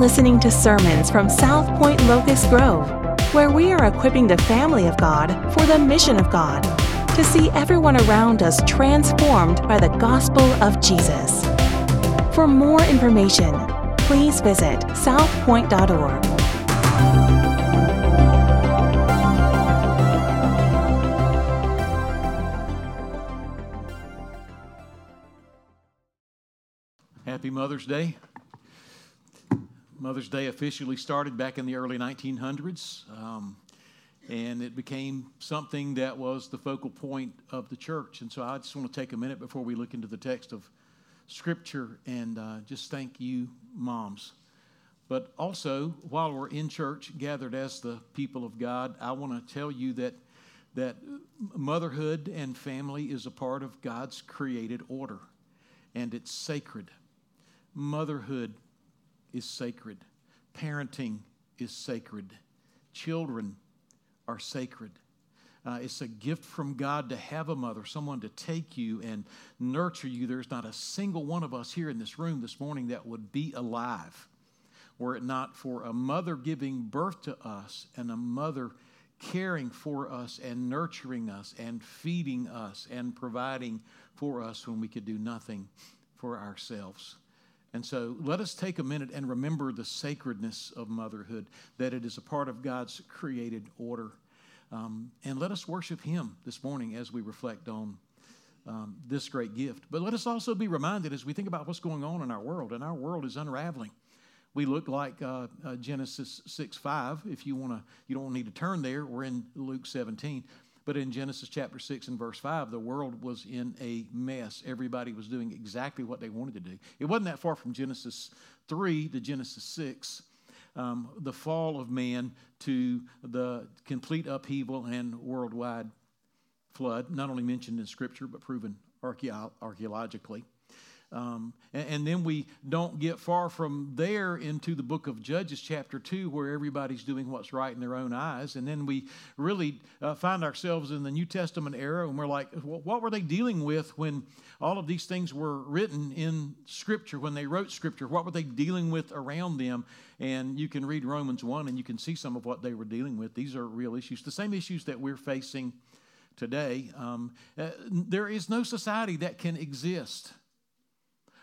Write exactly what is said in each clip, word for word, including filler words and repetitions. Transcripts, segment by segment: listening to sermons from South Point Locust Grove, where we are equipping the family of God for the mission of God, to see everyone around us transformed by the gospel of Jesus. For more information, please visit south point dot org. Happy Mother's Day. Mother's Day officially started back in the early nineteen hundreds, um, and it became something that was the focal point of the church. And so I just want to take a minute before we look into the text of Scripture and uh, just thank you, moms. But also, while we're in church, gathered as the people of God, I want to tell you that that motherhood and family is a part of God's created order, and it's sacred. Motherhood is sacred. Parenting is sacred. Children are sacred. Uh, it's a gift from God to have a mother, someone to take you and nurture you. There's not a single one of us here in this room this morning that would be alive were it not for a mother giving birth to us and a mother caring for us and nurturing us and feeding us and providing for us when we could do nothing for ourselves. And so let us take a minute and remember the sacredness of motherhood, that it is a part of God's created order. Um, and let us worship Him this morning as we reflect on um, this great gift. But let us also be reminded as we think about what's going on in our world, and our world is unraveling. We look like uh, uh, Genesis six five. If you want to, you don't need to turn there. We're in Luke seventeen. But in Genesis chapter six and verse five, the world was in a mess. Everybody was doing exactly what they wanted to do. It wasn't that far from Genesis three to Genesis six, um, the fall of man to the complete upheaval and worldwide flood, not only mentioned in Scripture but proven archeo- archaeologically. Um, and, and then we don't get far from there into the book of Judges chapter two, where everybody's doing what's right in their own eyes. And then we really uh, find ourselves in the New Testament era, and we're like, well, what were they dealing with when all of these things were written in Scripture, when they wrote Scripture? What were they dealing with around them? And you can read Romans one, and you can see some of what they were dealing with. These are real issues, the same issues that we're facing today. Um, uh, there is no society that can exist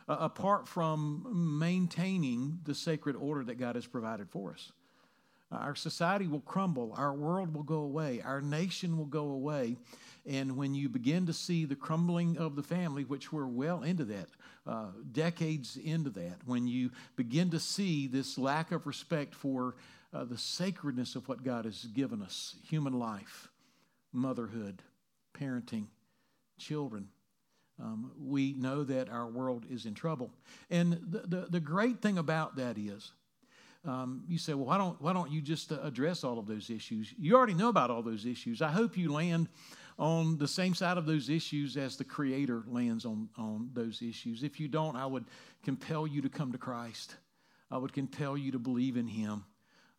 Uh, apart from maintaining the sacred order that God has provided for us. Our society will crumble. Our world will go away. Our nation will go away. And when you begin to see the crumbling of the family, which we're well into that, uh, decades into that, when you begin to see this lack of respect for uh, the sacredness of what God has given us, human life, motherhood, parenting, children, Um, we know that our world is in trouble. And the, the, the great thing about that is, um, you say, well, why don't, why don't you just address all of those issues? You already know about all those issues. I hope you land on the same side of those issues as the Creator lands on, on those issues. If you don't, I would compel you to come to Christ. I would compel you to believe in Him.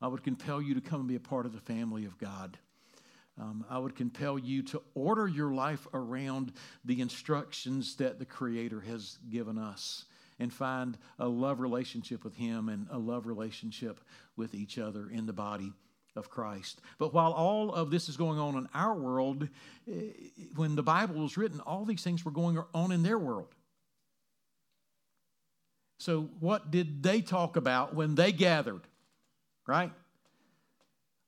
I would compel you to come and be a part of the family of God. Um, I would compel you to order your life around the instructions that the Creator has given us and find a love relationship with Him and a love relationship with each other in the body of Christ. But while all of this is going on in our world, when the Bible was written, all these things were going on in their world. So what did they talk about when they gathered, right?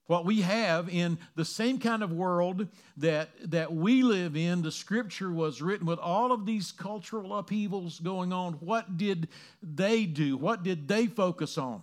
What we have in the same kind of world that, that we live in, the Scripture was written with all of these cultural upheavals going on. What did they do? What did they focus on?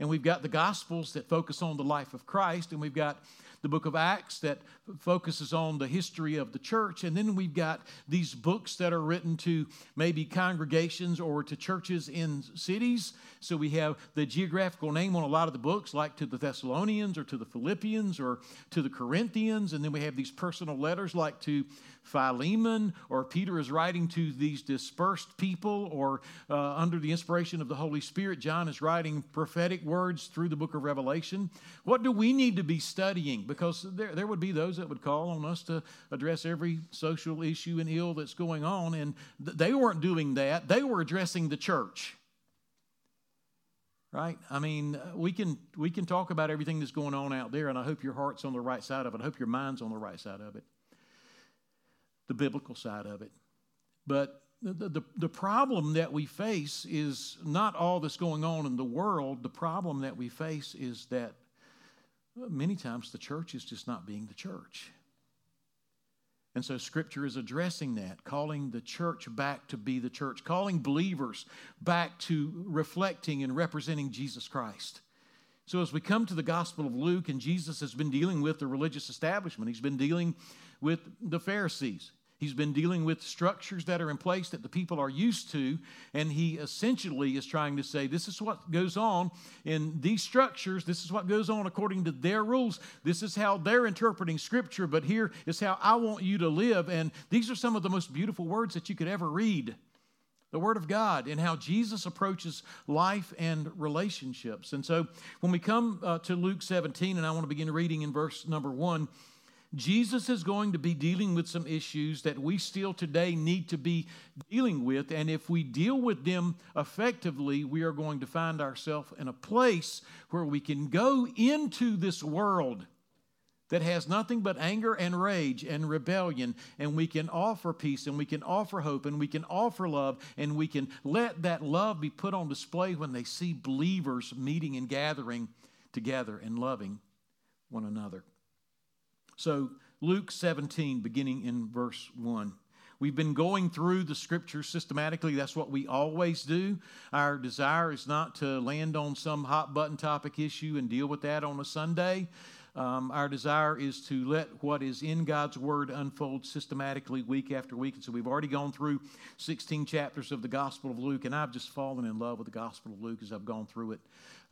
And we've got the Gospels that focus on the life of Christ, and we've got the book of Acts that focuses on the history of the church, and then we've got these books that are written to maybe congregations or to churches in cities. So we have the geographical name on a lot of the books, like to the Thessalonians or to the Philippians or to the Corinthians, and then we have these personal letters like to Philemon, or Peter is writing to these dispersed people, or uh, under the inspiration of the Holy Spirit, John is writing prophetic words through the book of Revelation. What do we need to be studying? Because there, there would be those that would call on us to address every social issue and ill that's going on, and th- they weren't doing that. They were addressing the church. Right? I mean, we can we can talk about everything that's going on out there, and I hope your heart's on the right side of it. I hope your mind's on the right side of it, the biblical side of it. But the, the, the problem that we face is not all that's going on in the world. The problem that we face is that many times the church is just not being the church. And so Scripture is addressing that, calling the church back to be the church, calling believers back to reflecting and representing Jesus Christ. So as we come to the Gospel of Luke, and Jesus has been dealing with the religious establishment, he's been dealing with the Pharisees, he's been dealing with structures that are in place that the people are used to, and he essentially is trying to say, this is what goes on in these structures. This is what goes on according to their rules. This is how they're interpreting Scripture, but here is how I want you to live. And these are some of the most beautiful words that you could ever read, the Word of God, and how Jesus approaches life and relationships. And so when we come uh, to Luke seventeen, and I want to begin reading in verse number one, Jesus is going to be dealing with some issues that we still today need to be dealing with, and if we deal with them effectively, we are going to find ourselves in a place where we can go into this world that has nothing but anger and rage and rebellion, and we can offer peace, and we can offer hope, and we can offer love, and we can let that love be put on display when they see believers meeting and gathering together and loving one another. So Luke seventeen, beginning in verse one. We've been going through the Scriptures systematically. That's what we always do. Our desire is not to land on some hot-button topic issue and deal with that on a Sunday. Um, our desire is to let what is in God's Word unfold systematically week after week. And so we've already gone through sixteen chapters of the Gospel of Luke, and I've just fallen in love with the Gospel of Luke as I've gone through it.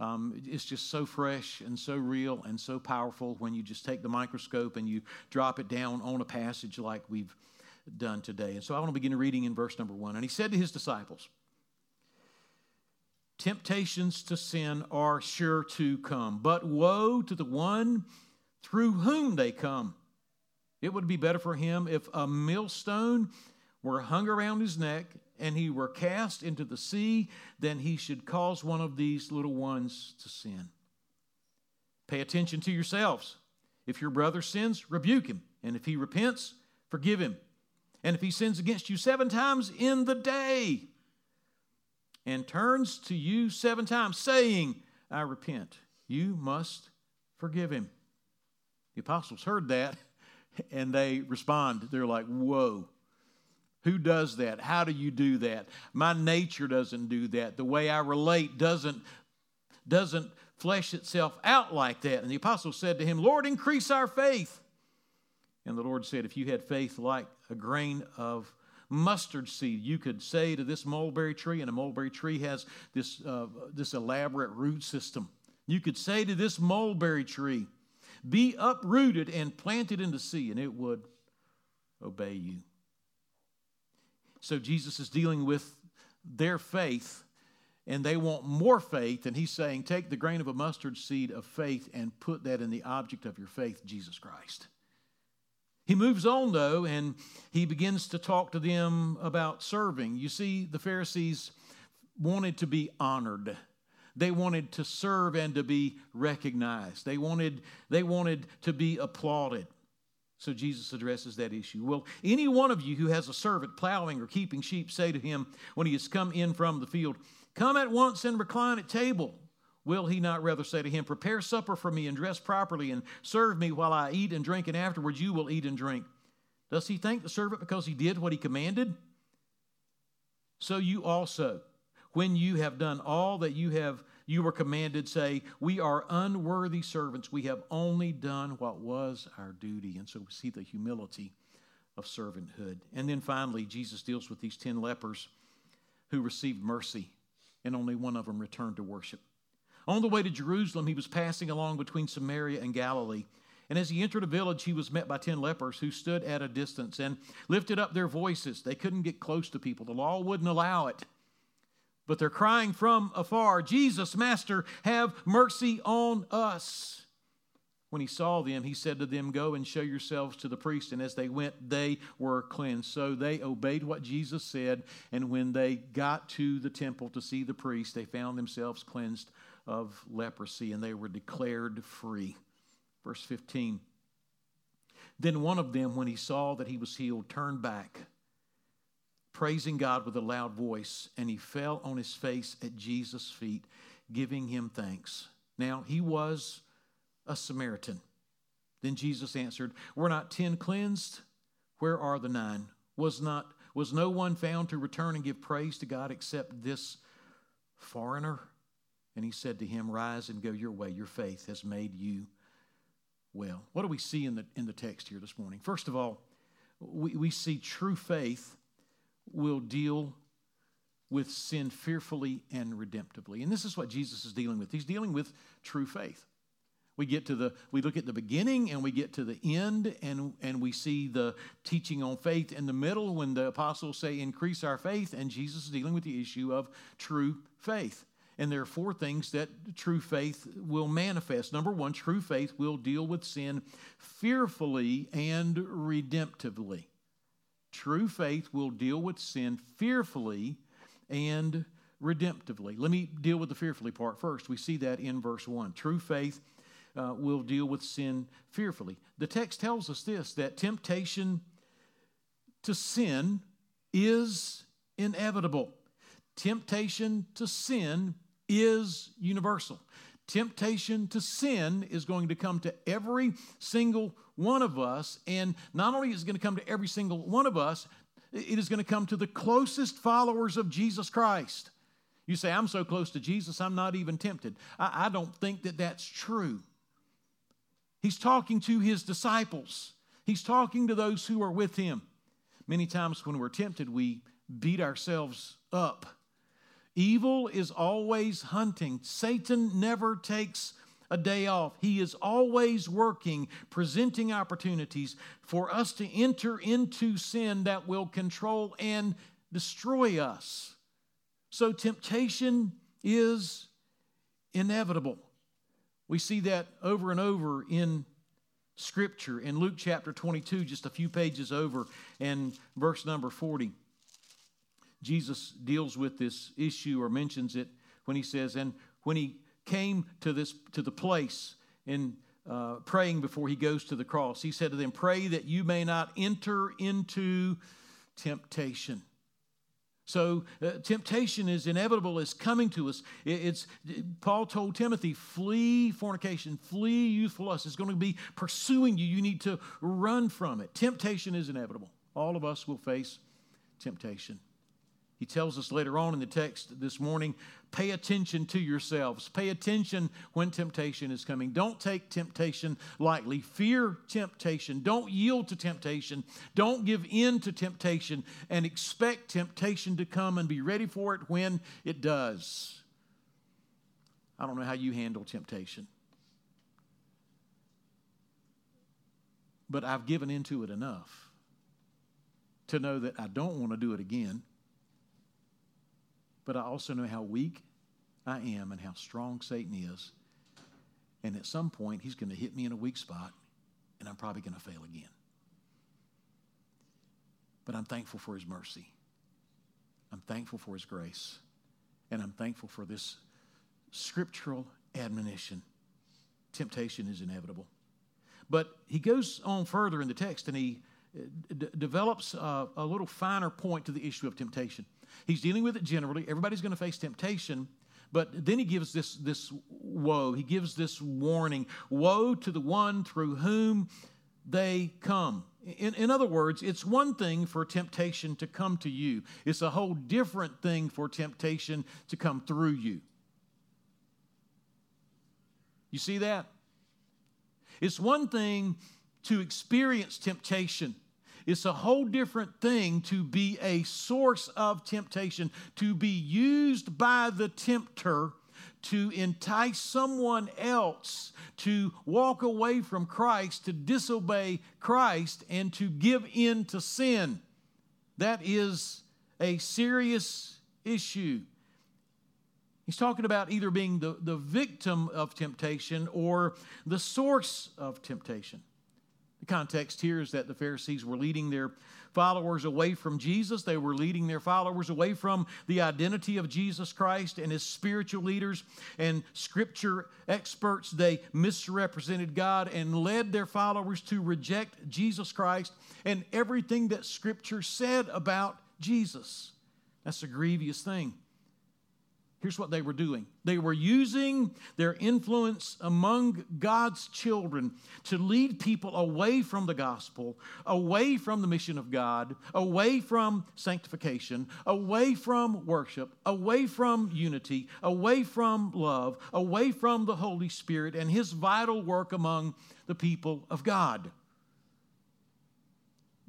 Um, it's just so fresh and so real and so powerful when you just take the microscope and you drop it down on a passage like we've done today. And so I want to begin reading in verse number one. And he said to his disciples, "Temptations to sin are sure to come, but woe to the one through whom they come. It would be better for him if a millstone were hung around his neck and he were cast into the sea than he should cause one of these little ones to sin. Pay attention to yourselves. If your brother sins, rebuke him, and if he repents, forgive him. And if he sins against you seven times in the day, and turns to you seven times, saying, 'I repent,' you must forgive him." The apostles heard that, and they respond. They're like, "Whoa, who does that? How do you do that? My nature doesn't do that. The way I relate doesn't, doesn't flesh itself out like that." And the apostles said to him, "Lord, increase our faith." And the Lord said, "If you had faith like a grain of mustard seed, you could say to this mulberry tree," and a mulberry tree has this uh, this elaborate root system. "You could say to this mulberry tree, 'Be uprooted and planted in the sea,' and it would obey you." So Jesus is dealing with their faith, and they want more faith, and he's saying, take the grain of a mustard seed of faith and put that in the object of your faith, Jesus Christ. He moves on, though, and he begins to talk to them about serving. You see, the Pharisees wanted to be honored. They wanted to serve and to be recognized. They wanted, they wanted to be applauded. So Jesus addresses that issue. "Will any one of you who has a servant plowing or keeping sheep say to him when he has come in from the field, 'Come at once and recline at table'? Will he not rather say to him, 'Prepare supper for me and dress properly and serve me while I eat and drink, and afterwards you will eat and drink'? Does he thank the servant because he did what he commanded? So you also, when you have done all that you have you were commanded, say, 'We are unworthy servants. We have only done what was our duty.'" And so we see the humility of servanthood. And then finally, Jesus deals with these ten lepers who received mercy, and only one of them returned to worship. On the way to Jerusalem, he was passing along between Samaria and Galilee. And as he entered a village, he was met by ten lepers who stood at a distance and lifted up their voices. They couldn't get close to people. The law wouldn't allow it. But they're crying from afar, "Jesus, Master, have mercy on us." When he saw them, he said to them, "Go and show yourselves to the priest." And as they went, they were cleansed. So they obeyed what Jesus said. And when they got to the temple to see the priest, they found themselves cleansed of leprosy, and they were declared free. Verse fifteen, then one of them, when he saw that he was healed, turned back, praising God with a loud voice, and he fell on his face at Jesus' feet, giving him thanks. Now, he was a Samaritan. Then Jesus answered, were not ten cleansed? Where are the nine? Was not was no one found to return and give praise to God except this foreigner? And he said to him, rise and go your way. Your faith has made you well. What do we see in the in the text here this morning? First of all, we, we see true faith will deal with sin fearfully and redemptively. And this is what Jesus is dealing with. He's dealing with true faith. We get to the, we look at the beginning and we get to the end, and, and we see the teaching on faith in the middle when the apostles say, increase our faith, and Jesus is dealing with the issue of true faith. And there are four things that true faith will manifest. Number one, true faith will deal with sin fearfully and redemptively. True faith will deal with sin fearfully and redemptively. Let me deal with the fearfully part first. We see that in verse one. True faith Uh, will deal with sin fearfully. The text tells us this, that temptation to sin is inevitable. Temptation to sin is universal. Temptation to sin is going to come to every single one of us, and not only is it going to come to every single one of us, it is going to come to the closest followers of Jesus Christ. You say, I'm so close to Jesus, I'm not even tempted. I, I don't think that that's true. He's talking to his disciples. He's talking to those who are with him. Many times when we're tempted, we beat ourselves up. Evil is always hunting. Satan never takes a day off. He is always working, presenting opportunities for us to enter into sin that will control and destroy us. So temptation is inevitable. We see that over and over in Scripture. In Luke chapter twenty-two, just a few pages over, and verse number forty, Jesus deals with this issue or mentions it when he says, and when he came to this to the place in uh, praying before he goes to the cross, he said to them, pray that you may not enter into temptation. So uh, temptation is inevitable, is coming to us. It, it's Paul told Timothy, flee fornication, flee youthful lust. It's going to be pursuing you. You need to run from it. Temptation is inevitable. All of us will face temptation. He tells us later on in the text this morning, pay attention to yourselves. Pay attention when temptation is coming. Don't take temptation lightly. Fear temptation. Don't yield to temptation. Don't give in to temptation, and expect temptation to come and be ready for it when it does. I don't know how you handle temptation, but I've given into it enough to know that I don't want to do it again. But I also know how weak I am and how strong Satan is. And at some point, he's going to hit me in a weak spot, and I'm probably going to fail again. But I'm thankful for his mercy. I'm thankful for his grace. And I'm thankful for this scriptural admonition. Temptation is inevitable. But he goes on further in the text, and he d- develops a, a little finer point to the issue of temptation. He's dealing with it generally. Everybody's going to face temptation. But then he gives this, this woe. He gives this warning. Woe to the one through whom they come. In, in other words, it's one thing for temptation to come to you. It's a whole different thing for temptation to come through you. You see that? It's one thing to experience temptation. It's a whole different thing to be a source of temptation, to be used by the tempter to entice someone else to walk away from Christ, to disobey Christ, and to give in to sin. That is a serious issue. He's talking about either being the, the victim of temptation or the source of temptation. The context here is that the Pharisees were leading their followers away from Jesus. They were leading their followers away from the identity of Jesus Christ, and as spiritual leaders and scripture experts, they misrepresented God and led their followers to reject Jesus Christ and everything that scripture said about Jesus. That's a grievous thing. Here's what they were doing. They were using their influence among God's children to lead people away from the gospel, away from the mission of God, away from sanctification, away from worship, away from unity, away from love, away from the Holy Spirit and His vital work among the people of God.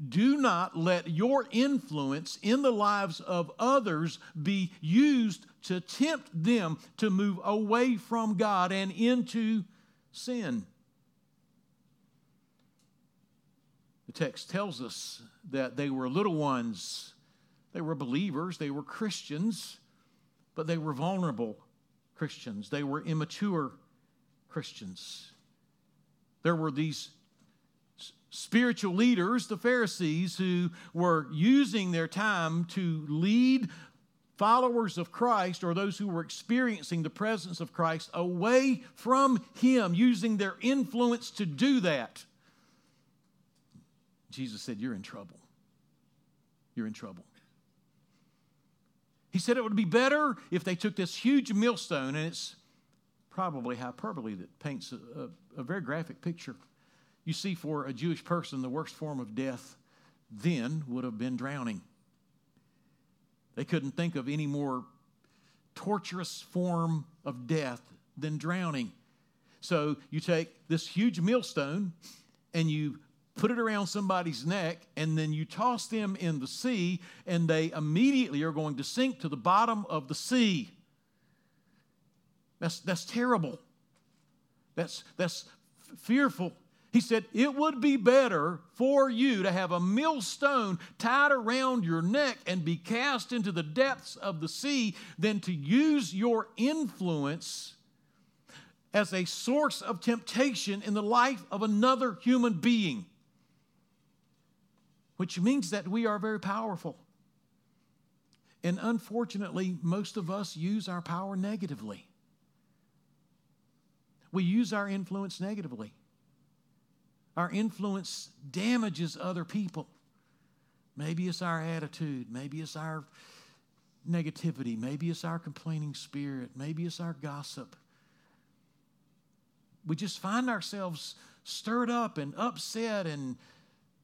Do not let your influence in the lives of others be used to tempt them to move away from God and into sin. The text tells us that they were little ones. They were believers. They were Christians, but they were vulnerable Christians. They were immature Christians. There were these spiritual leaders, the Pharisees, who were using their time to lead followers of Christ, or those who were experiencing the presence of Christ, away from Him, using their influence to do that. Jesus said, "You're in trouble. You're in trouble." He said it would be better if they took this huge millstone, and it's probably hyperbole that paints a, a, a very graphic picture. You see, for a Jewish person, the worst form of death then would have been drowning. They couldn't think of any more torturous form of death than drowning. So you take this huge millstone and you put it around somebody's neck, and then you toss them in the sea, and they immediately are going to sink to the bottom of the sea. That's, that's terrible. That's, that's f- fearful. He said, it would be better for you to have a millstone tied around your neck and be cast into the depths of the sea than to use your influence as a source of temptation in the life of another human being. Which means that we are very powerful. And unfortunately, most of us use our power negatively. We use our influence negatively. Our influence damages other people. Maybe it's our attitude. Maybe it's our negativity. Maybe it's our complaining spirit. Maybe it's our gossip. We just find ourselves stirred up and upset and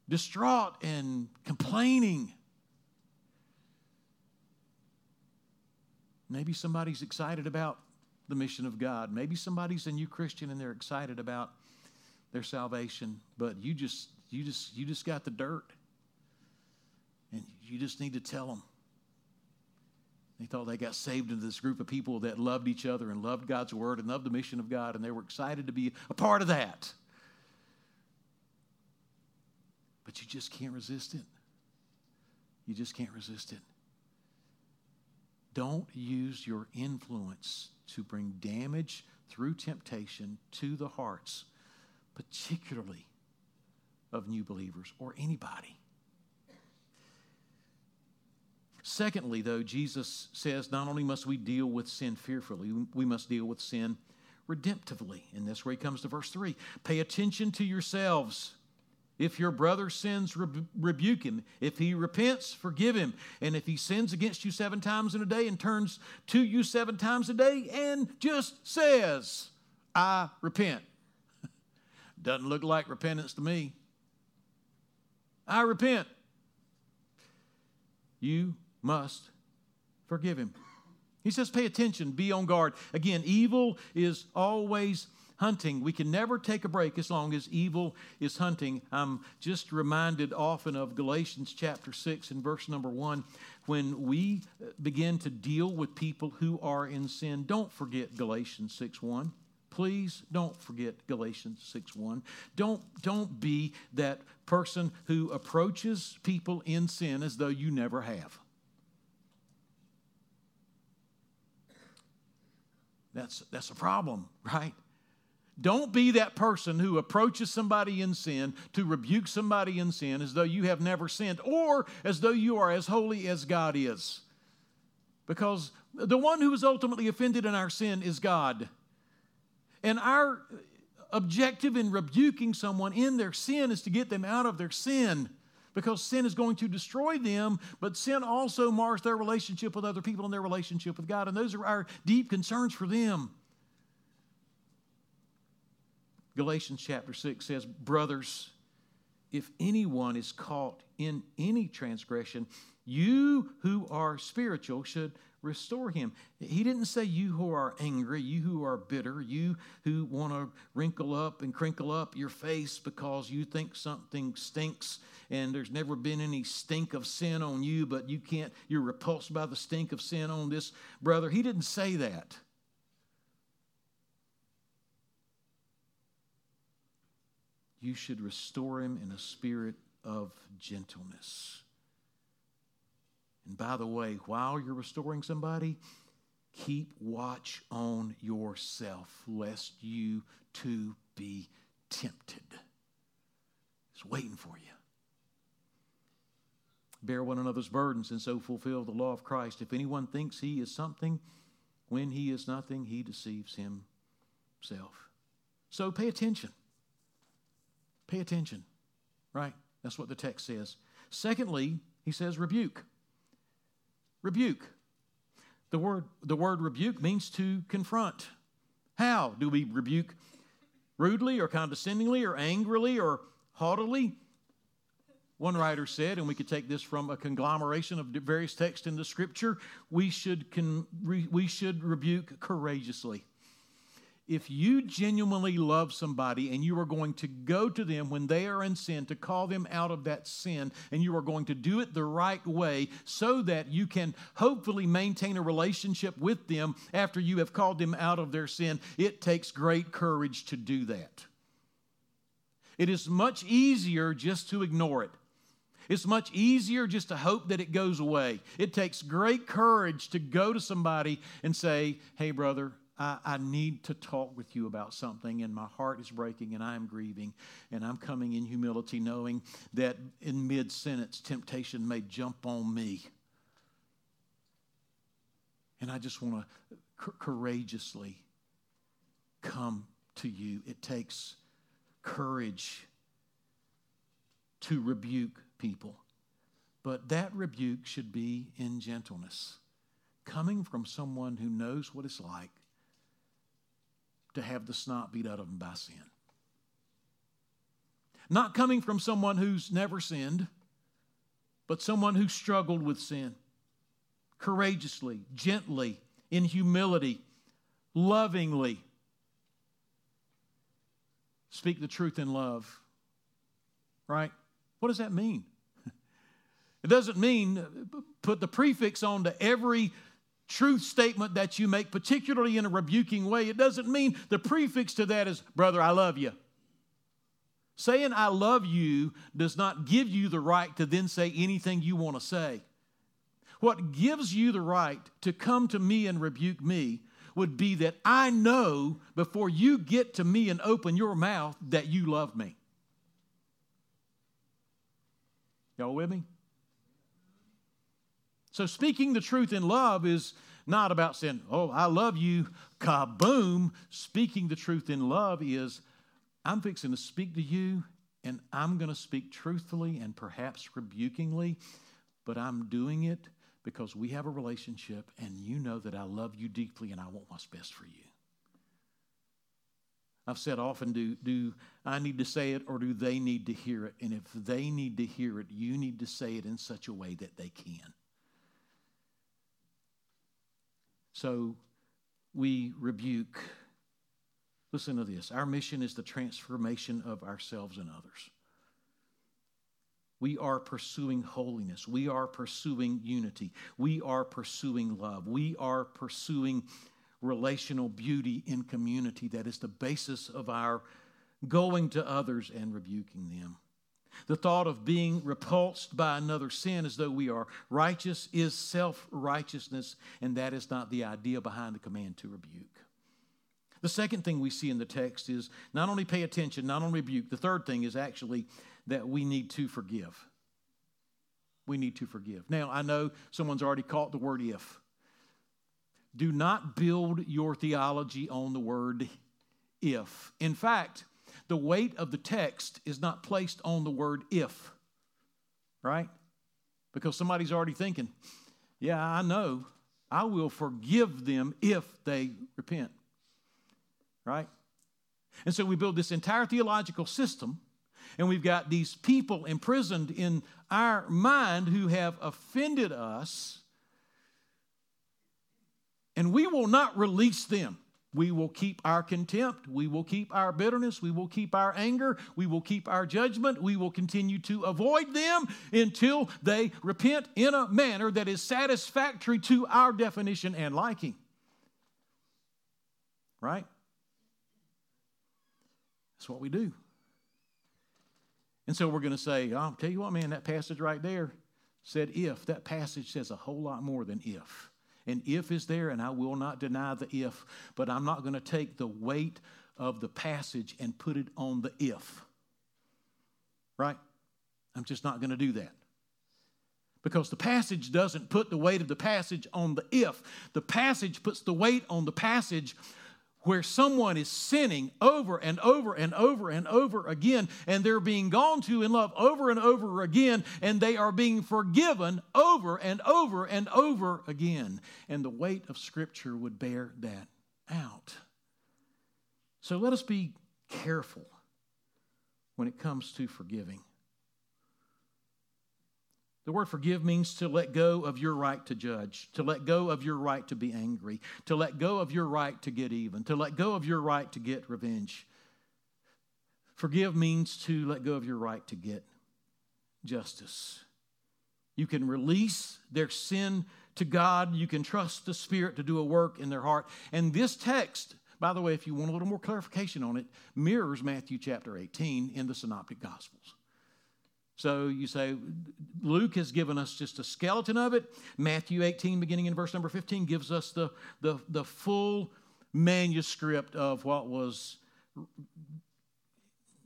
distraught and complaining. Maybe somebody's excited about the mission of God. Maybe somebody's a new Christian and they're excited about their salvation, but you just you just you just got the dirt, and you just need to tell them. They thought they got saved into this group of people that loved each other and loved God's word and loved the mission of God, and they were excited to be a part of that. But you just can't resist it. You just can't resist it. Don't use your influence to bring damage through temptation to the hearts, particularly of new believers or anybody. Secondly, though, Jesus says not only must we deal with sin fearfully, we must deal with sin redemptively. And that's where he comes to verse three. Pay attention to yourselves. If your brother sins, rebu- rebuke him. If he repents, forgive him. And if he sins against you seven times in a day and turns to you seven times a day and just says, "I repent." Doesn't look like repentance to me. I repent. You must forgive him. He says, pay attention, be on guard. Again, evil is always hunting. We can never take a break as long as evil is hunting. I'm just reminded often of Galatians chapter six and verse number one. When we begin to deal with people who are in sin, don't forget Galatians six one. Please don't forget Galatians six one. Don't, don't be that person who approaches people in sin as though you never have. That's, that's a problem, right? Don't be that person who approaches somebody in sin to rebuke somebody in sin as though you have never sinned or as though you are as holy as God is. Because the one who is ultimately offended in our sin is God. And our objective in rebuking someone in their sin is to get them out of their sin, because sin is going to destroy them, but sin also mars their relationship with other people and their relationship with God. And those are our deep concerns for them. Galatians chapter six says, brothers, if anyone is caught in any transgression, you who are spiritual should restore him. He didn't say you who are angry, you who are bitter, you who want to wrinkle up and crinkle up your face because you think something stinks and there's never been any stink of sin on you, but you can't, you're repulsed by the stink of sin on this brother. He didn't say that. You should restore him in a spirit of gentleness. And by the way, while you're restoring somebody, keep watch on yourself, lest you too be tempted. It's waiting for you. Bear one another's burdens and so fulfill the law of Christ. If anyone thinks he is something, when he is nothing, he deceives himself. So pay attention. Pay attention, right? That's what the text says. Secondly, he says rebuke. Rebuke. The word, the word rebuke means to confront. How do we rebuke? Rudely or condescendingly or angrily or haughtily? One writer said, and we could take this from a conglomeration of various texts in the Scripture, we should, con, we should rebuke courageously. If you genuinely love somebody and you are going to go to them when they are in sin to call them out of that sin, and you are going to do it the right way so that you can hopefully maintain a relationship with them after you have called them out of their sin, it takes great courage to do that. It is much easier just to ignore it. It's much easier just to hope that it goes away. It takes great courage to go to somebody and say, hey, brother, I need to talk with you about something, and my heart is breaking, and I am grieving, and I'm coming in humility knowing that in mid-sentence, temptation may jump on me. And I just want to c- courageously come to you. It takes courage to rebuke people, but that rebuke should be in gentleness, coming from someone who knows what it's like to have the snot beat out of them by sin. Not coming from someone who's never sinned, but someone who struggled with sin. Courageously, gently, in humility, lovingly. Speak the truth in love. Right? What does that mean? It doesn't mean put the prefix on to every truth statement that you make, particularly in a rebuking way. It doesn't mean the prefix to that is, brother, I love you. Saying I love you does not give you the right to then say anything you want to say. What gives you the right to come to me and rebuke me would be that I know before you get to me and open your mouth that you love me. Y'all with me? So speaking the truth in love is not about saying, oh, I love you, kaboom. Speaking the truth in love is, I'm fixing to speak to you, and I'm going to speak truthfully and perhaps rebukingly, but I'm doing it because we have a relationship, and you know that I love you deeply, and I want what's best for you. I've said often, do, do I need to say it or do they need to hear it? And if they need to hear it, you need to say it in such a way that they can. So we rebuke. Listen to this. Our mission is the transformation of ourselves and others. We are pursuing holiness. We are pursuing unity. We are pursuing love. We are pursuing relational beauty in community. That is the basis of our going to others and rebuking them. The thought of being repulsed by another sin as though we are righteous is self-righteousness, and that is not the idea behind the command to rebuke. The second thing we see in the text is not only pay attention, not only rebuke. The third thing is actually that we need to forgive. We need to forgive. Now, I know someone's already caught the word if. Do not build your theology on the word if. In fact, the weight of the text is not placed on the word if, right? Because somebody's already thinking, yeah, I know, I will forgive them if they repent, right? And so we build this entire theological system, and we've got these people imprisoned in our mind who have offended us, and we will not release them. We will keep our contempt. We will keep our bitterness. We will keep our anger. We will keep our judgment. We will continue to avoid them until they repent in a manner that is satisfactory to our definition and liking. Right? That's what we do. And so we're going to say, I'll tell you what, man, that passage right there said if. That passage says a whole lot more than if. And if is there, and I will not deny the if, but I'm not going to take the weight of the passage and put it on the if, right? I'm just not going to do that because the passage doesn't put the weight of the passage on the if. The passage puts the weight on the passage where someone is sinning over and over and over and over again, and they're being gone to in love over and over again, and they are being forgiven over and over and over again. And the weight of Scripture would bear that out. So let us be careful when it comes to forgiving. The word forgive means to let go of your right to judge, to let go of your right to be angry, to let go of your right to get even, to let go of your right to get revenge. Forgive means to let go of your right to get justice. You can release their sin to God. You can trust the Spirit to do a work in their heart. And this text, by the way, if you want a little more clarification on it, mirrors Matthew chapter eighteen in the Synoptic Gospels. So you say, Luke has given us just a skeleton of it. Matthew eighteen, beginning in verse number fifteen, gives us the, the, the full manuscript of what was,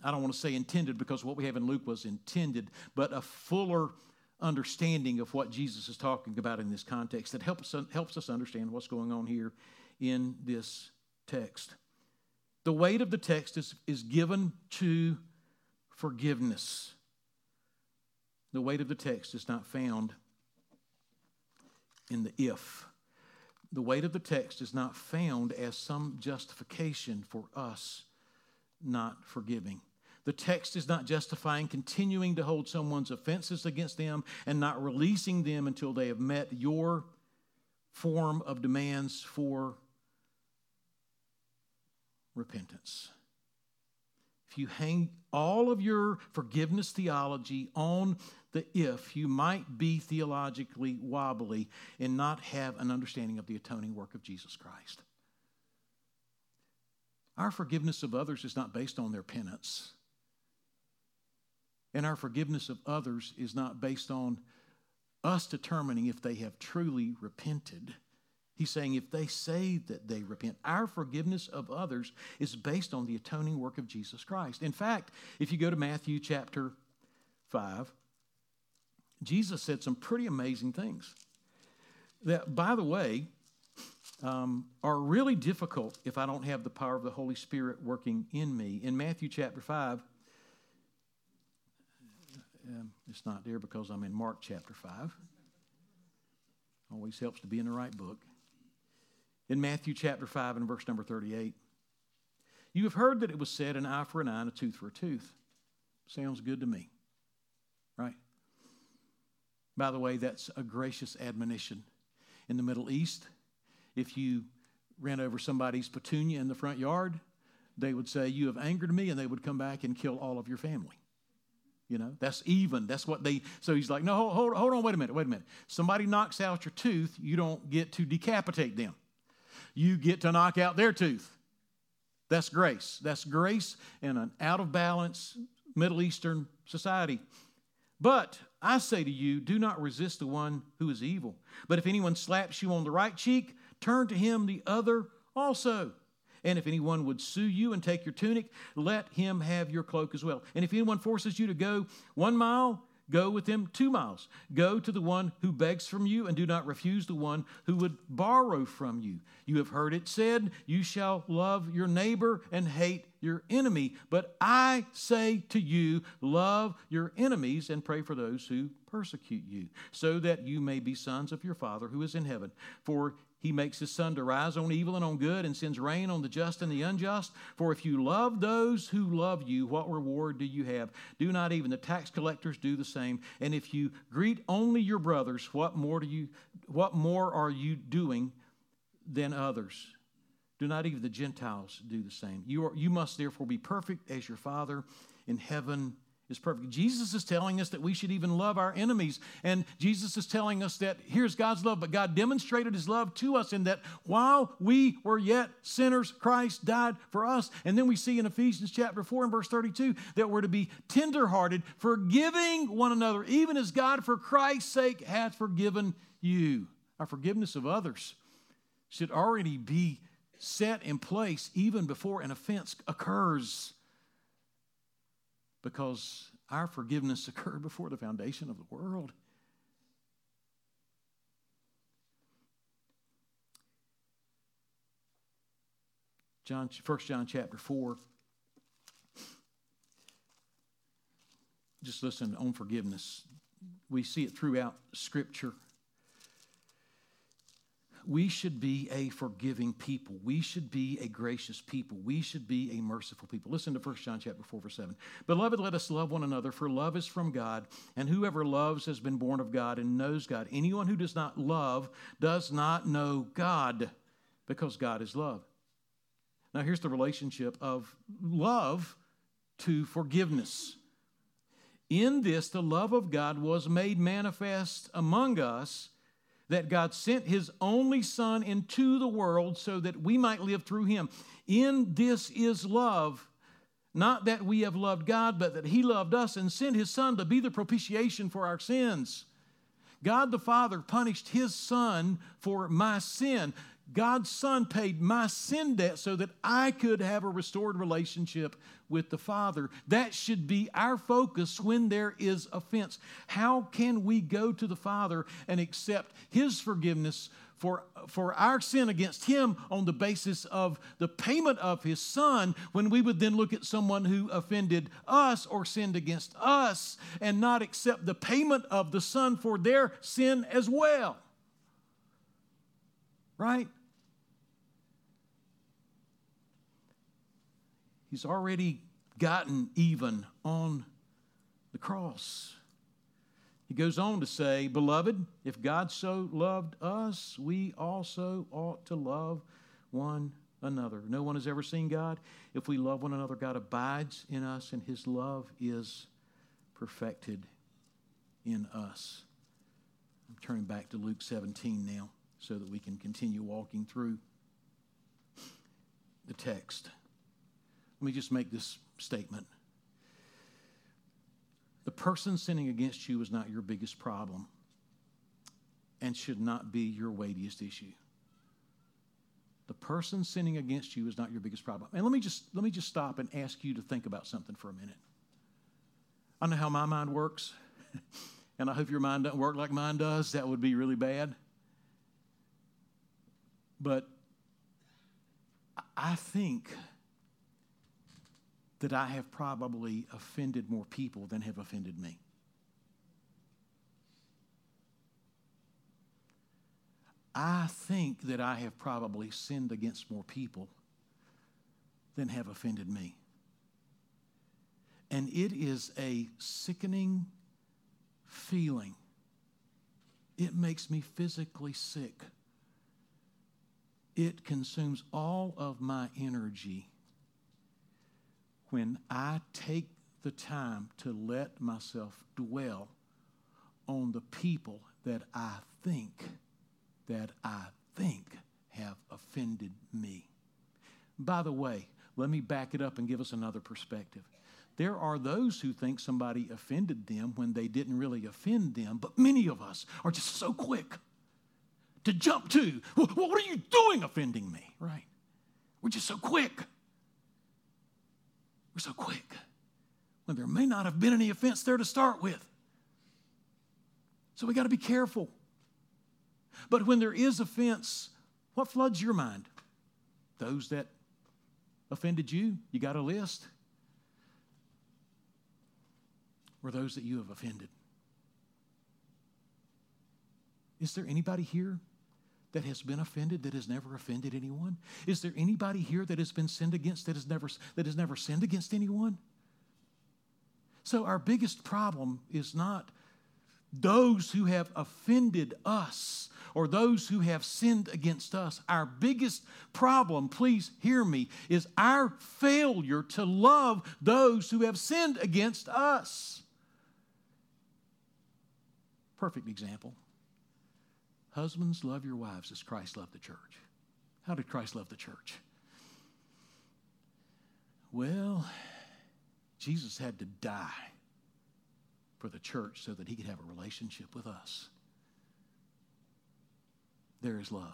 I don't want to say intended because what we have in Luke was intended, but a fuller understanding of what Jesus is talking about in this context that helps, helps us understand what's going on here in this text. The weight of the text is, is given to forgiveness. The weight of the text is not found in the if. The weight of the text is not found as some justification for us not forgiving. The text is not justifying continuing to hold someone's offenses against them and not releasing them until they have met your form of demands for repentance. If you hang all of your forgiveness theology on the if, you might be theologically wobbly and not have an understanding of the atoning work of Jesus Christ. Our forgiveness of others is not based on their penance. And our forgiveness of others is not based on us determining if they have truly repented. He's saying if they say that they repent, our forgiveness of others is based on the atoning work of Jesus Christ. In fact, if you go to Matthew chapter five, Jesus said some pretty amazing things that, by the way, um, are really difficult if I don't have the power of the Holy Spirit working in me. In Matthew chapter five, um, it's not there because I'm in Mark chapter five. Always helps to be in the right book. In Matthew chapter five and verse number thirty-eight, you have heard that it was said, an eye for an eye and a tooth for a tooth. Sounds good to me, right? By the way, that's a gracious admonition. In the Middle East, if you ran over somebody's petunia in the front yard, they would say, you have angered me, and they would come back and kill all of your family. You know, that's even. That's what they, so he's like, no, hold, hold, hold on, wait a minute, wait a minute. Somebody knocks out your tooth, you don't get to decapitate them. You get to knock out their tooth. That's grace. That's grace in an out-of-balance Middle Eastern society. But I say to you, do not resist the one who is evil. But if anyone slaps you on the right cheek, turn to him the other also. And if anyone would sue you and take your tunic, let him have your cloak as well. And if anyone forces you to go one mile, go with him two miles. Go to the one who begs from you, and do not refuse the one who would borrow from you. You have heard it said, you shall love your neighbor and hate your enemy. But I say to you, love your enemies and pray for those who persecute you, so that you may be sons of your Father who is in heaven. For he makes his sun to rise on evil and on good, and sends rain on the just and the unjust. For if you love those who love you, what reward do you have? Do not even the tax collectors do the same? And if you greet only your brothers, what more do you? What more are you doing than others? Do not even the Gentiles do the same? You are, you must therefore be perfect as your Father in heaven is perfect. Jesus is telling us that we should even love our enemies. And Jesus is telling us that here's God's love, but God demonstrated his love to us in that while we were yet sinners, Christ died for us. And then we see in Ephesians chapter four and verse thirty-two that we're to be tenderhearted, forgiving one another, even as God for Christ's sake hath forgiven you. Our forgiveness of others should already be set in place even before an offense occurs, because our forgiveness occurred before the foundation of the world. John, First John chapter four. Just listen on forgiveness. We see it throughout Scripture. We should be a forgiving people. We should be a gracious people. We should be a merciful people. Listen to First John chapter four, verse seven. Beloved, let us love one another, for love is from God, and whoever loves has been born of God and knows God. Anyone who does not love does not know God, because God is love. Now, here's the relationship of love to forgiveness. In this, the love of God was made manifest among us, that God sent his only Son into the world so that we might live through him. In this is love, not that we have loved God, but that he loved us and sent his Son to be the propitiation for our sins. God the Father punished his Son for my sin. God's Son paid my sin debt so that I could have a restored relationship with the Father. That should be our focus when there is offense. How can we go to the Father and accept his forgiveness for, for our sin against him on the basis of the payment of his Son, when we would then look at someone who offended us or sinned against us and not accept the payment of the Son for their sin as well? Right? He's already gotten even on the cross. He goes on to say, beloved, if God so loved us, we also ought to love one another. No one has ever seen God. If we love one another, God abides in us, and his love is perfected in us. I'm turning back to Luke seventeen now, so that we can continue walking through the text. Let me just make this statement. The person sinning against you is not your biggest problem and should not be your weightiest issue. The person sinning against you is not your biggest problem. And let me just let me just stop and ask you to think about something for a minute. I know how my mind works, and I hope your mind doesn't work like mine does. That would be really bad. But I think that I have probably offended more people than have offended me. I think that I have probably sinned against more people than have offended me. And it is a sickening feeling. It makes me physically sick. It consumes all of my energy when I take the time to let myself dwell on the people that I think, that I think have offended me. By the way, let me back it up and give us another perspective. There are those who think somebody offended them when they didn't really offend them, but many of us are just so quick to jump to, well, what are you doing offending me, right? We're just so quick. We're so quick. When there may not have been any offense there to start with. So we got to be careful. But when there is offense, what floods your mind? Those that offended you, you got a list? Or those that you have offended? Is there anybody here that has been offended that has never offended anyone? Is there anybody here that has been sinned against that has never, that has never sinned against anyone? So our biggest problem is not those who have offended us or those who have sinned against us. Our biggest problem, please hear me, is our failure to love those who have sinned against us. Perfect example. Husbands, love your wives as Christ loved the church. How did Christ love the church? Well, Jesus had to die for the church so that he could have a relationship with us. There is love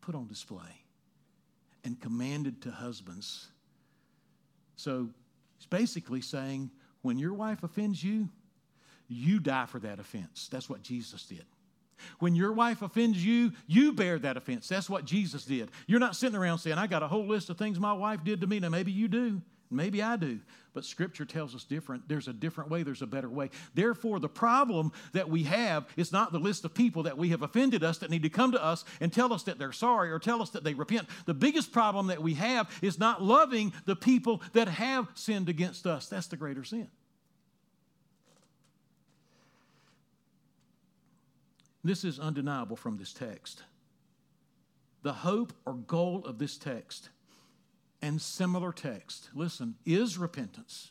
put on display and commanded to husbands. So it's basically saying when your wife offends you, you die for that offense. That's what Jesus did. When your wife offends you, you bear that offense. That's what Jesus did. You're not sitting around saying, I got a whole list of things my wife did to me. Now, maybe you do. Maybe I do, but Scripture tells us different. There's a different way. There's a better way. Therefore, the problem that we have is not the list of people that we have offended us that need to come to us and tell us that they're sorry or tell us that they repent. The biggest problem that we have is not loving the people that have sinned against us. That's the greater sin. This is undeniable from this text. The hope or goal of this text and similar text, listen, is repentance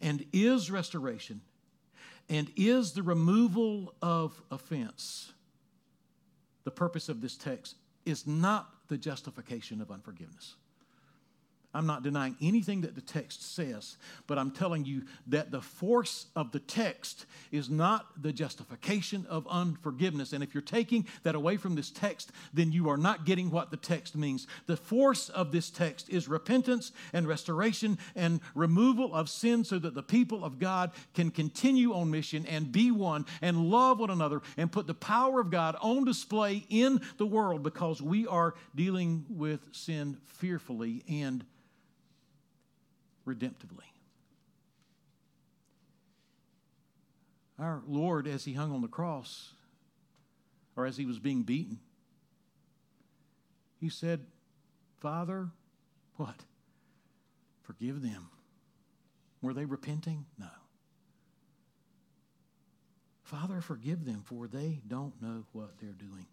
and is restoration and is the removal of offense. The purpose of this text is not the justification of unforgiveness. I'm not denying anything that the text says, but I'm telling you that the force of the text is not the justification of unforgiveness. And if you're taking that away from this text, then you are not getting what the text means. The force of this text is repentance and restoration and removal of sin so that the people of God can continue on mission and be one and love one another and put the power of God on display in the world because we are dealing with sin fearfully and redemptively. Our Lord, as he hung on the cross, or as he was being beaten, he said, Father, what? Forgive them. Were they repenting? No. Father, forgive them, for they don't know what they're doing.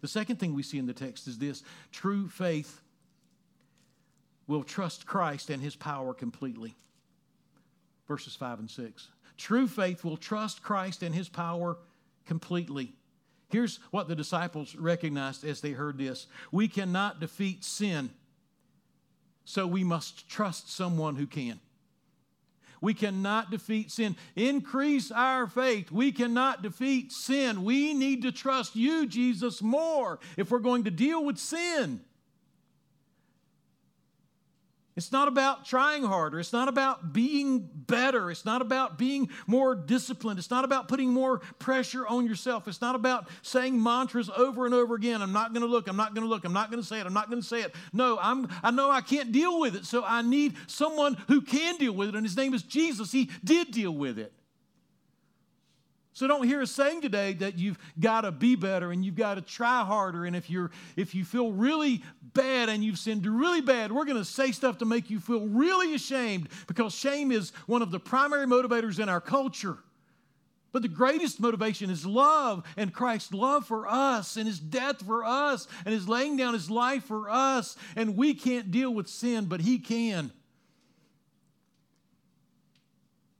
The second thing we see in the text is this: true faith will trust Christ and his power completely. Verses five and six. True faith will trust Christ and his power completely. Here's what the disciples recognized as they heard this. We cannot defeat sin, so we must trust someone who can. We cannot defeat sin. Increase our faith. We cannot defeat sin. We need to trust you, Jesus, more if we're going to deal with sin. It's not about trying harder. It's not about being better. It's not about being more disciplined. It's not about putting more pressure on yourself. It's not about saying mantras over and over again. I'm not going to look. I'm not going to look. I'm not going to say it. I'm not going to say it. No, I'm, I know I can't deal with it, so I need someone who can deal with it, and his name is Jesus. He did deal with it. So don't hear us saying today that you've got to be better and you've got to try harder. And if you're if you feel really bad and you've sinned really bad, we're going to say stuff to make you feel really ashamed, because shame is one of the primary motivators in our culture. But the greatest motivation is love, and Christ's love for us and his death for us and his laying down his life for us. And we can't deal with sin, but he can.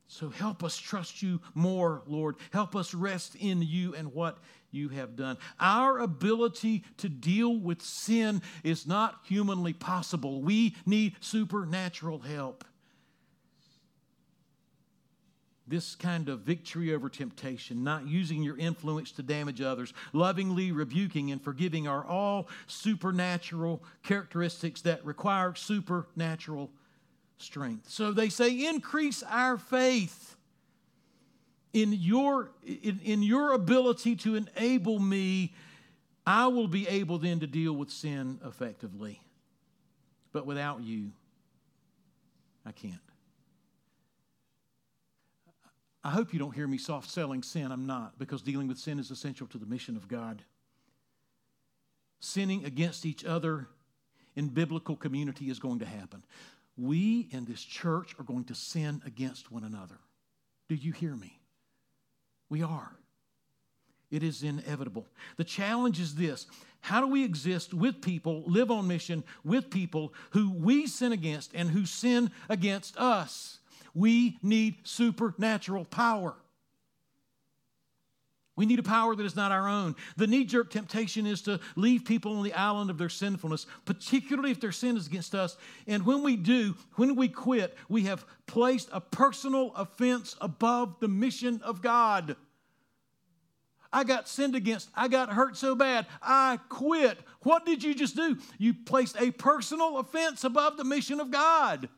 So help us trust you more, Lord. Help us rest in you and what you have done. Our ability to deal with sin is not humanly possible. We need supernatural help. This kind of victory over temptation, not using your influence to damage others, lovingly rebuking and forgiving are all supernatural characteristics that require supernatural strength. So they say, increase our faith in your, in, in your ability to enable me. I will be able then to deal with sin effectively. But without you, I can't. I hope you don't hear me soft selling sin. I'm not, because dealing with sin is essential to the mission of God. Sinning against each other in biblical community is going to happen. We in this church are going to sin against one another. Do you hear me? We are. It is inevitable. The challenge is this. How do we exist with people, live on mission with people who we sin against and who sin against us? We need supernatural power. We need a power that is not our own. The knee-jerk temptation is to leave people on the island of their sinfulness, particularly if their sin is against us. And when we do, when we quit, we have placed a personal offense above the mission of God. I got sinned against. I got hurt so bad. I quit. What did you just do? You placed a personal offense above the mission of God.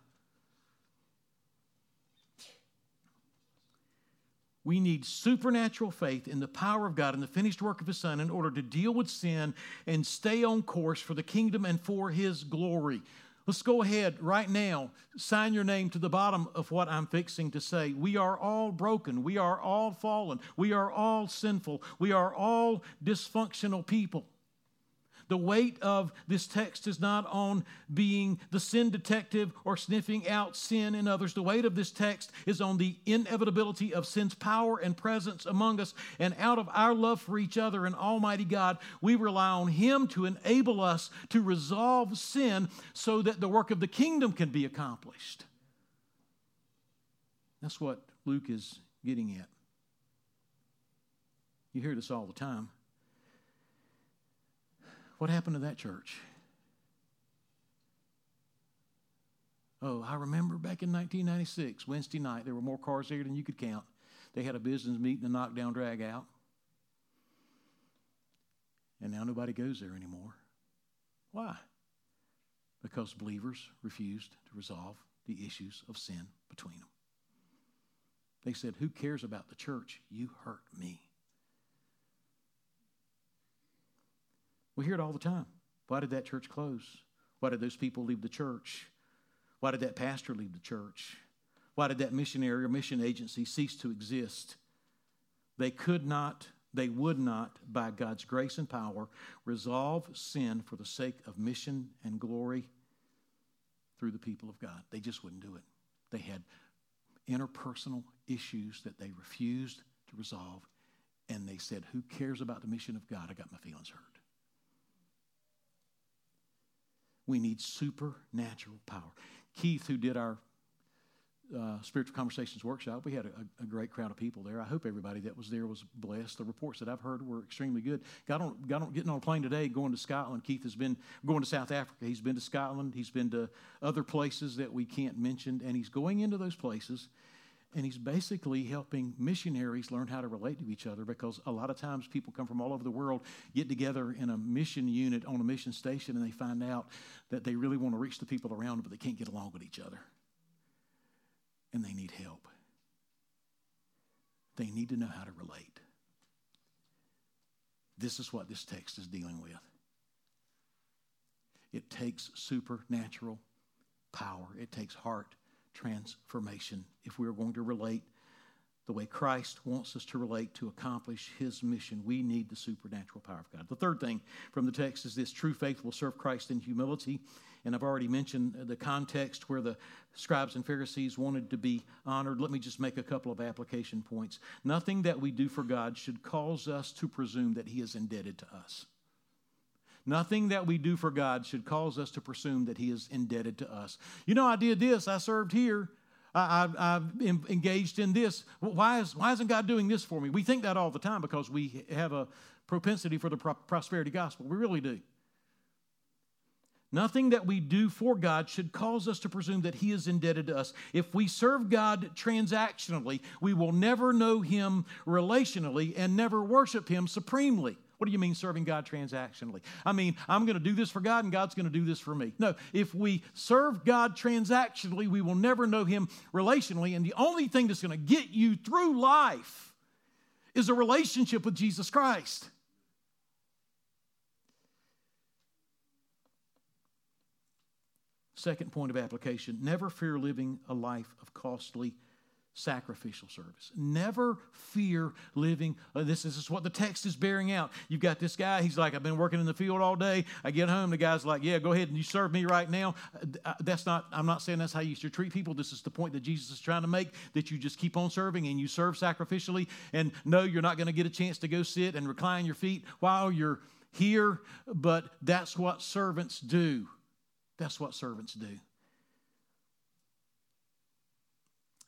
We need supernatural faith in the power of God and the finished work of His Son in order to deal with sin and stay on course for the kingdom and for His glory. Let's go ahead right now, sign your name to the bottom of what I'm fixing to say. We are all broken. We are all fallen. We are all sinful. We are all dysfunctional people. The weight of this text is not on being the sin detective or sniffing out sin in others. The weight of this text is on the inevitability of sin's power and presence among us. And out of our love for each other and Almighty God, we rely on Him to enable us to resolve sin so that the work of the kingdom can be accomplished. That's what Luke is getting at. You hear this all the time. What happened to that church? Oh, I remember back in nineteen ninety-six, Wednesday night, there were more cars there than you could count. They had a business meeting, a knockdown, drag out. And now nobody goes there anymore. Why? Because believers refused to resolve the issues of sin between them. They said, who cares about the church? You hurt me. We hear it all the time. Why did that church close? Why did those people leave the church? Why did that pastor leave the church? Why did that missionary or mission agency cease to exist? They could not, they would not, by God's grace and power, resolve sin for the sake of mission and glory through the people of God. They just wouldn't do it. They had interpersonal issues that they refused to resolve, and they said, who cares about the mission of God? I got my feelings hurt. We need supernatural power. Keith, who did our uh, Spiritual Conversations workshop, we had a, a great crowd of people there. I hope everybody that was there was blessed. The reports that I've heard were extremely good. Got on, got on, getting on a plane today, going to Scotland. Keith has been going to South Africa. He's been to Scotland. He's been to other places that we can't mention, and he's going into those places, and he's basically helping missionaries learn how to relate to each other, because a lot of times people come from all over the world, get together in a mission unit on a mission station, and they find out that they really want to reach the people around them, but they can't get along with each other. And they need help. They need to know how to relate. This is what this text is dealing with. It takes supernatural power. It takes heart transformation if we're going to relate the way Christ wants us to relate to accomplish His mission. We need the supernatural power of God. The third thing from the text is this: true faith will serve Christ in humility. And I've already mentioned the context where the scribes and Pharisees wanted to be honored. Let me just make a couple of application points. Nothing that we do for God should cause us to presume that He is indebted to us. Nothing that we do for God should cause us to presume that He is indebted to us. You know, I did this. I served here. I, I, I've engaged in this. Why, is, why isn't God doing this for me? We think that all the time because we have a propensity for the pro- prosperity gospel. We really do. Nothing that we do for God should cause us to presume that He is indebted to us. If we serve God transactionally, we will never know Him relationally and never worship Him supremely. What do you mean serving God transactionally? I mean, I'm going to do this for God and God's going to do this for me. No, if we serve God transactionally, we will never know Him relationally. And the only thing that's going to get you through life is a relationship with Jesus Christ. Second point of application, never fear living a life of costly sacrificial service. Never fear living. Uh, this, this is what the text is bearing out. You've got this guy, he's like, I've been working in the field all day. I get home, the guy's like, yeah, go ahead and you serve me right now. That's not, I'm not saying that's how you should treat people. This is the point that Jesus is trying to make, that you just keep on serving and you serve sacrificially. And no, you're not going to get a chance to go sit and recline your feet while you're here, but that's what servants do. That's what servants do.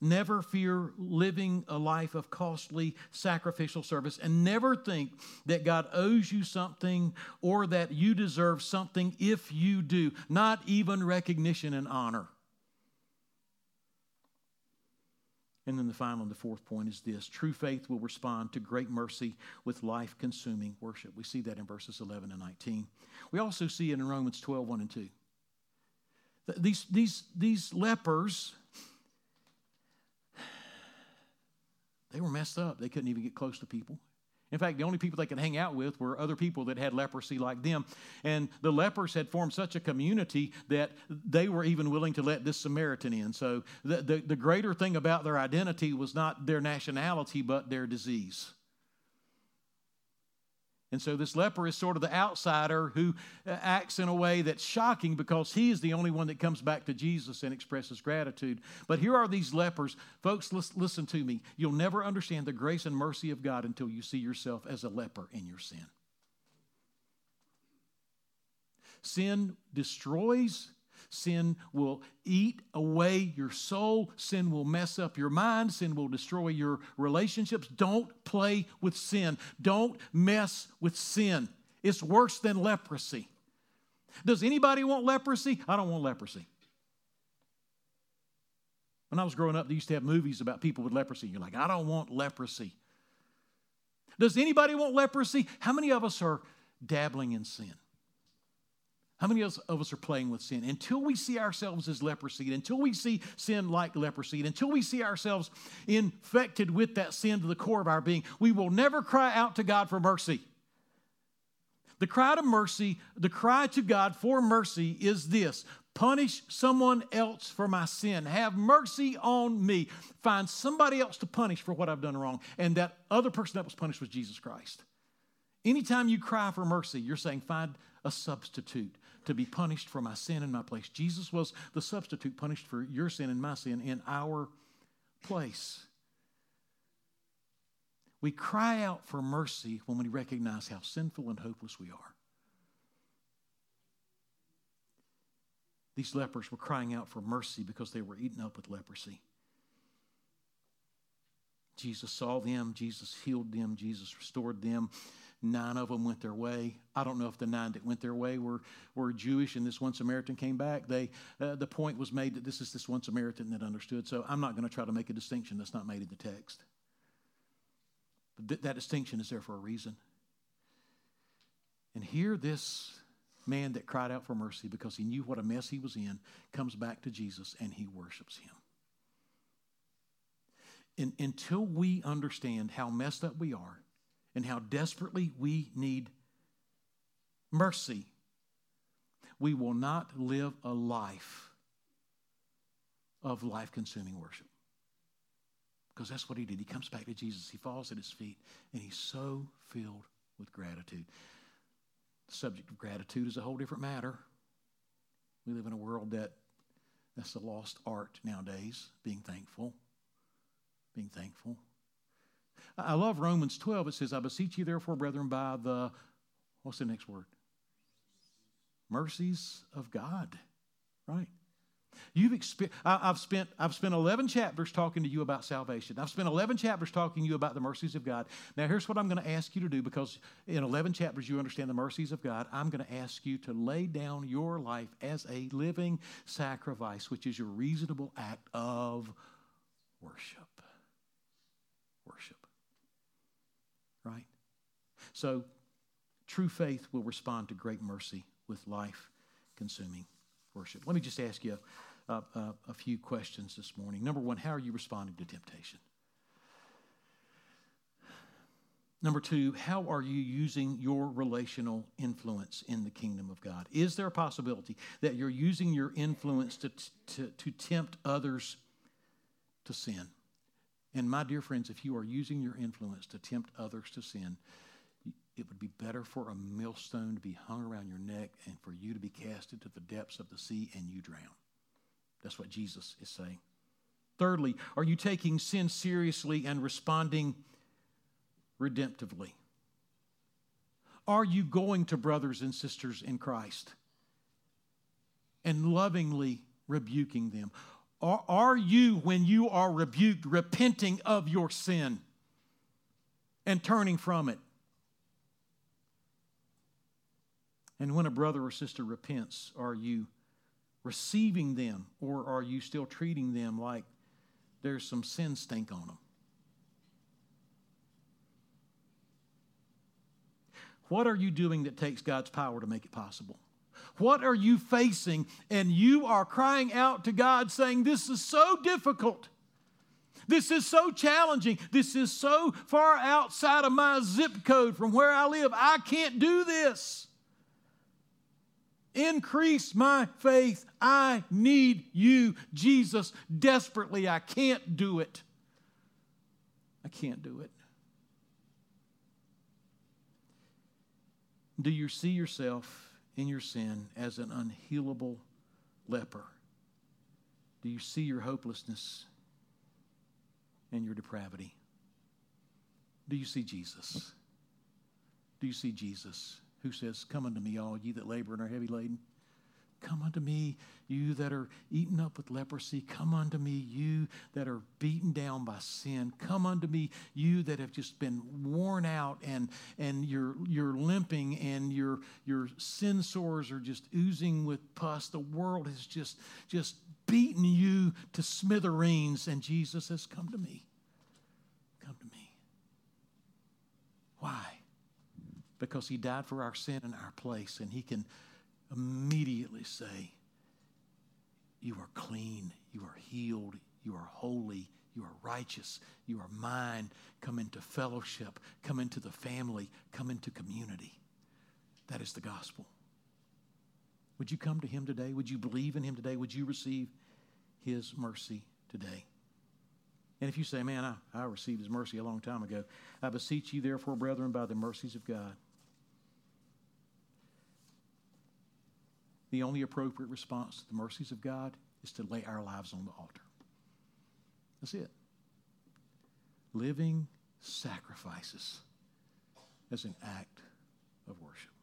Never fear living a life of costly sacrificial service, and never think that God owes you something or that you deserve something if you do, not even recognition and honor. And then the final and the fourth point is this. True faith will respond to great mercy with life-consuming worship. We see that in verses eleven and nineteen. We also see it in Romans twelve, one and two. These, these, these lepers, they were messed up. They couldn't even get close to people. In fact, the only people they could hang out with were other people that had leprosy like them. And the lepers had formed such a community that they were even willing to let this Samaritan in. So the, the, the greater thing about their identity was not their nationality, but their disease. And so this leper is sort of the outsider who acts in a way that's shocking because he is the only one that comes back to Jesus and expresses gratitude. But here are these lepers. Folks, listen to me. You'll never understand the grace and mercy of God until you see yourself as a leper in your sin. Sin destroys. Sin will eat away your soul. Sin will mess up your mind. Sin will destroy your relationships. Don't play with sin. Don't mess with sin. It's worse than leprosy. Does anybody want leprosy? I don't want leprosy. When I was growing up, they used to have movies about people with leprosy. You're like, I don't want leprosy. Does anybody want leprosy? How many of us are dabbling in sin? How many of us are playing with sin? Until we see ourselves as leprosy, until we see sin like leprosy, until we see ourselves infected with that sin to the core of our being, we will never cry out to God for mercy. The cry to mercy, the cry to God for mercy is this: punish someone else for my sin. Have mercy on me. Find somebody else to punish for what I've done wrong. And that other person that was punished was Jesus Christ. Anytime you cry for mercy, you're saying, find a substitute to be punished for my sin in my place. Jesus was the substitute punished for your sin and my sin in our place. We cry out for mercy when we recognize how sinful and hopeless we are. These lepers were crying out for mercy because they were eaten up with leprosy. Jesus saw them. Jesus healed them. Jesus restored them. Nine of them went their way. I don't know if the nine that went their way were, were Jewish and this one Samaritan came back. They, uh, the point was made that this is this one Samaritan that understood. So I'm not going to try to make a distinction that's not made in the text. But th- that distinction is there for a reason. And here this man that cried out for mercy because he knew what a mess he was in comes back to Jesus and he worships him. And until we understand how messed up we are, and how desperately we need mercy, we will not live a life of life-consuming worship. Because that's what he did. He comes back to Jesus. He falls at his feet, and he's so filled with gratitude. The subject of gratitude is a whole different matter. We live in a world that that's a lost art nowadays, being thankful, being thankful. I love Romans twelve. It says, I beseech you, therefore, brethren, by the, what's the next word? Mercies of God, right? You've expe- I, I've spent I've spent eleven chapters talking to you about salvation. I've spent eleven chapters talking to you about the mercies of God. Now, here's what I'm going to ask you to do, because in eleven chapters you understand the mercies of God. I'm going to ask you to lay down your life as a living sacrifice, which is your reasonable act of worship. Worship. Right? So, true faith will respond to great mercy with life-consuming worship. Let me just ask you a, a, a few questions this morning. Number one, how are you responding to temptation? Number two, how are you using your relational influence in the kingdom of God? Is there a possibility that you're using your influence to, to, to tempt others to sin? And my dear friends, if you are using your influence to tempt others to sin, it would be better for a millstone to be hung around your neck and for you to be cast into the depths of the sea and you drown. That's what Jesus is saying. Thirdly, are you taking sin seriously and responding redemptively? Are you going to brothers and sisters in Christ and lovingly rebuking them? Or are you, when you are rebuked, repenting of your sin and turning from it? And when a brother or sister repents, are you receiving them, or are you still treating them like there's some sin stink on them? What are you doing that takes God's power to make it possible? What are you facing and you are crying out to God saying, this is so difficult. This is so challenging. This is so far outside of my zip code from where I live. I can't do this. Increase my faith. I need you, Jesus, desperately. I can't do it. I can't do it. Do you see yourself in your sin as an unhealable leper? Do you see your hopelessness and your depravity? Do you see Jesus? Do you see Jesus? Who says, come unto me, all ye that labor and are heavy laden. Come unto me, you that are eaten up with leprosy. Come unto me, you that are beaten down by sin. Come unto me, you that have just been worn out and, and you're, you're limping and your, your sin sores are just oozing with pus. The world has just, just beaten you to smithereens. And Jesus says, come to me. Come to me. Why? Because he died for our sin in our place, and he can immediately say, you are clean, you are healed, you are holy, you are righteous, you are mine. Come into fellowship, come into the family, come into community. That is the gospel. Would you come to him today? Would you believe in him today? Would you receive his mercy today? And if you say, man, I, I received his mercy a long time ago. I beseech you, therefore, brethren, by the mercies of God. The only appropriate response to the mercies of God is to lay our lives on the altar. That's it. Living sacrifices as an act of worship.